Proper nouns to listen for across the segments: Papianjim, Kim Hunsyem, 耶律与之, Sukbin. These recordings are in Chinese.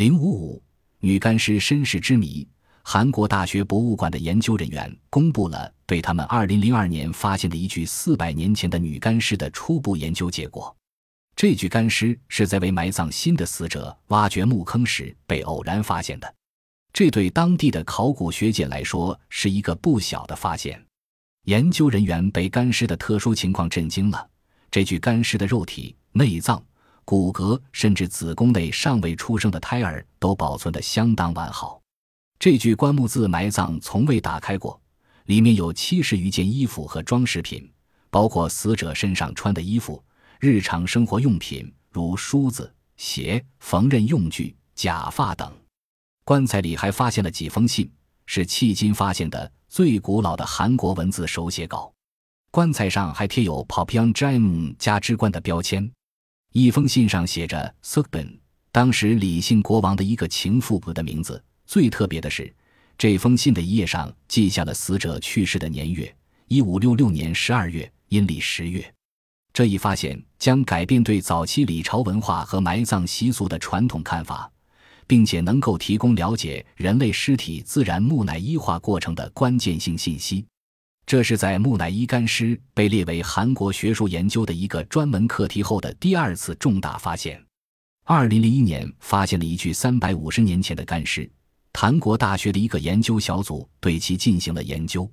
055女干尸身世之谜。韩国大学博物馆的研究人员公布了对他们2002年发现的一具400年前的女干尸的初步研究结果。这具干尸是在为埋葬新的死者挖掘墓坑时被偶然发现的。这对当地的考古学界来说是一个不小的发现。研究人员被干尸的特殊情况震惊了，这具干尸的肉体、内脏、骨骼甚至子宫内尚未出生的胎儿都保存得相当完好。这具棺木自埋葬从未打开过，里面有70余件衣服和装饰品，包括死者身上穿的衣服、日常生活用品如梳子、鞋、缝纫用具、假发等。棺材里还发现了几封信，是迄今发现的最古老的韩国文字手写稿。棺材上还贴有 Papianjim 家之棺的标签。一封信上写着 Sukbin， 当时李姓国王的一个情妇的名字。最特别的是，这封信的一页上记下了死者去世的年月，1566年12月，阴历10月。这一发现将改变对早期李朝文化和埋葬习俗的传统看法，并且能够提供了解人类尸体自然木乃伊化过程的关键性信息。这是在木乃伊干尸被列为韩国学术研究的一个专门课题后的第二次重大发现。2001年发现了一具350年前的干尸，韩国大学的一个研究小组对其进行了研究。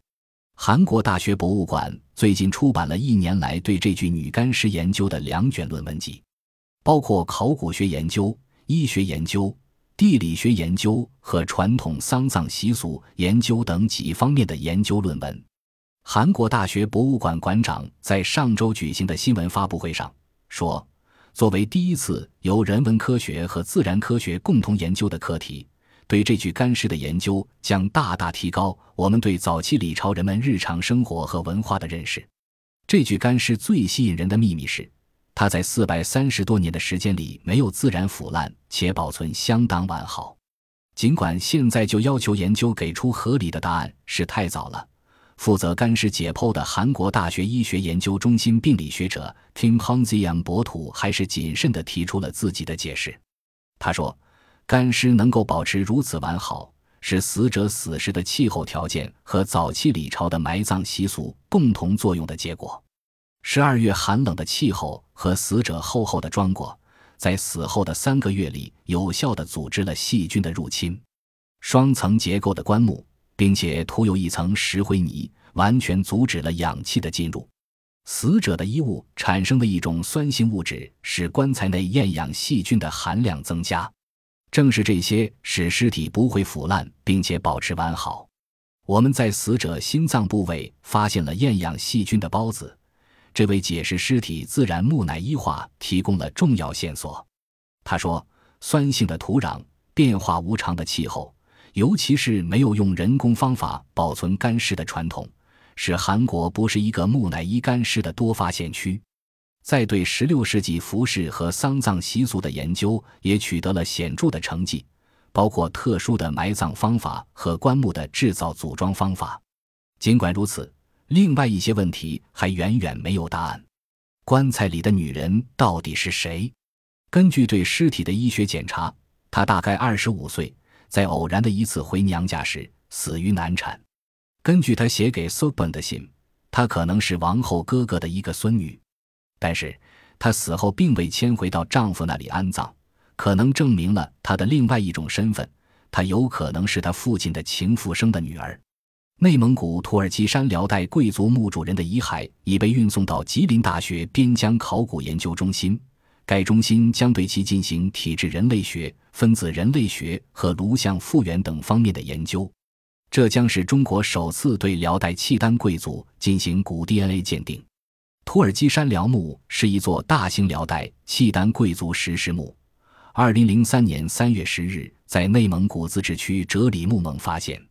韩国大学博物馆最近出版了1年来对这具女干尸研究的2卷论文集，包括考古学研究、医学研究、地理学研究和传统丧葬习俗研究等几方面的研究论文。韩国大学博物馆馆长在上周举行的新闻发布会上说，作为第一次由人文科学和自然科学共同研究的课题，对这具干尸的研究将大大提高我们对早期李朝人们日常生活和文化的认识。这具干尸最吸引人的秘密是，它在430多年的时间里没有自然腐烂，且保存相当完好。尽管现在就要求研究给出合理的答案是太早了，负责干尸解剖的韩国大学医学研究中心病理学者 Kim Hunsyem 博土还是谨慎地提出了自己的解释。他说，干尸能够保持如此完好，是死者死时的气候条件和早期李朝的埋葬习俗共同作用的结果。12月寒冷的气候和死者厚厚的装裹，在死后的3个月里有效地阻止了细菌的入侵。双层结构的棺木，并且涂有一层石灰泥，完全阻止了氧气的进入。死者的衣物产生的一种酸性物质，使棺材内厌氧细菌的含量增加。正是这些使尸体不会腐烂并且保持完好。我们在死者心脏部位发现了厌氧细菌的孢子，这为解释尸体自然木乃伊化提供了重要线索。他说，酸性的土壤、变化无常的气候，尤其是没有用人工方法保存干尸的传统，使韩国不是一个木乃伊干尸的多发现区。在对16世纪服饰和丧葬习俗的研究也取得了显著的成绩，包括特殊的埋葬方法和棺木的制造组装方法。尽管如此，另外一些问题还远远没有答案。棺材里的女人到底是谁？根据对尸体的医学检查，她大概25岁，在偶然的一次回娘家时死于难产。根据她写给 Sukbin 的信，她可能是王后哥哥的一个孙女。但是她死后并未迁回到丈夫那里安葬，可能证明了她的另外一种身份，她有可能是她父亲的情妇生的女儿。内蒙古土耳其山辽代贵族墓主人的遗骸已被运送到吉林大学边疆考古研究中心，该中心将对其进行体质人类学、分子人类学和颅像复原等方面的研究。这将是中国首次对辽代契丹贵族进行骨 DNA 鉴定。土耳其山辽墓是一座大型辽代契丹贵族石室墓，2003年3月10日在内蒙古自治区哲里木盟发现。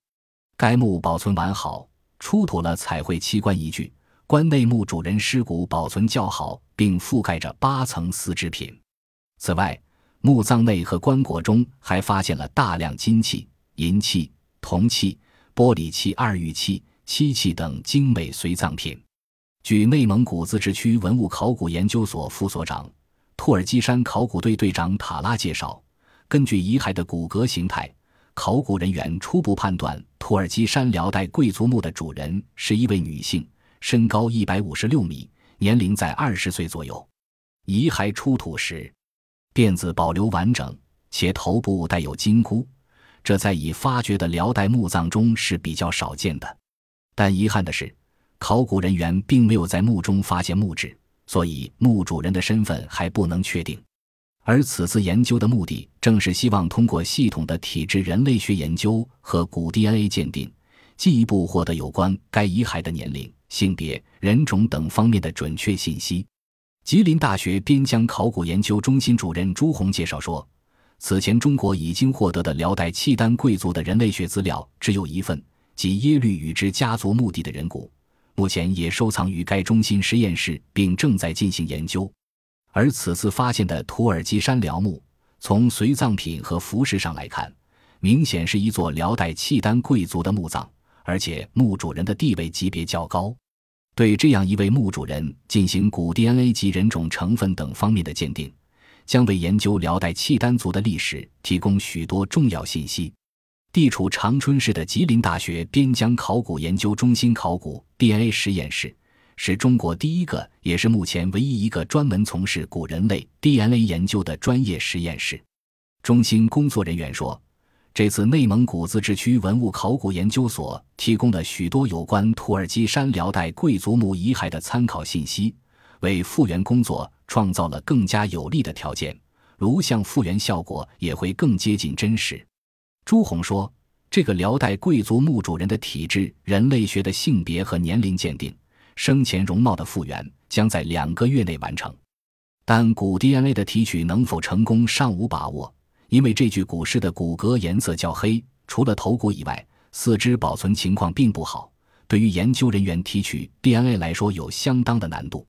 该墓保存完好，出土了彩绘漆棺一具，棺内墓主人尸骨保存较好，并覆盖着8层丝织品。此外，墓葬内和棺椁中还发现了大量金器、银器、铜器、玻璃器、二玉器、漆器等精美随葬品。据内蒙古自治区文物考古研究所副所长、土耳其山考古队队长塔拉介绍，根据遗骸的骨骼形态，考古人员初步判断土耳其山辽代贵族墓的主人是一位女性，身高156米，年龄在20岁左右。遗骸出土时，辫子保留完整，且头部带有金箍，这在已发掘的辽代墓葬中是比较少见的。但遗憾的是，考古人员并没有在墓中发现墓志，所以墓主人的身份还不能确定。而此次研究的目的正是希望通过系统的体质人类学研究和古 DNA 鉴定，进一步获得有关该遗骸的年龄、性别、人种等方面的准确信息。吉林大学边疆考古研究中心主任朱红介绍说，此前中国已经获得的辽代契丹贵族的人类学资料只有一份，即耶律与之家族墓地的人骨，目前也收藏于该中心实验室，并正在进行研究。而此次发现的土耳其山辽墓，从随葬品和服饰上来看，明显是一座辽代契丹贵族的墓葬，而且墓主人的地位级别较高。对这样一位墓主人进行骨 DNA 及人种成分等方面的鉴定，将为研究辽代契丹族的历史提供许多重要信息。地处长春市的吉林大学边疆考古研究中心考古 DNA 实验室，是中国第一个也是目前唯一一个专门从事古人类 DNA 研究的专业实验室。中心工作人员说，这次内蒙古自治区文物考古研究所提供了许多有关土耳其山辽代贵族墓遗骸的参考信息，为复原工作创造了更加有利的条件，颅像复原效果也会更接近真实。朱红说，这个辽代贵族墓主人的体质人类学的性别和年龄鉴定、生前容貌的复原将在2个月内完成，但骨 DNA 的提取能否成功尚无把握，因为这具古尸的骨骼颜色较黑，除了头骨以外，四肢保存情况并不好，对于研究人员提取 DNA 来说有相当的难度。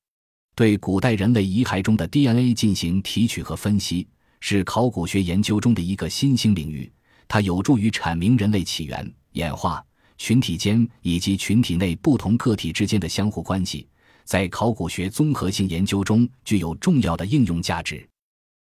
对古代人类遗骸中的 DNA 进行提取和分析，是考古学研究中的一个新兴领域，它有助于阐明人类起源、演化、群体间以及群体内不同个体之间的相互关系，在考古学综合性研究中具有重要的应用价值。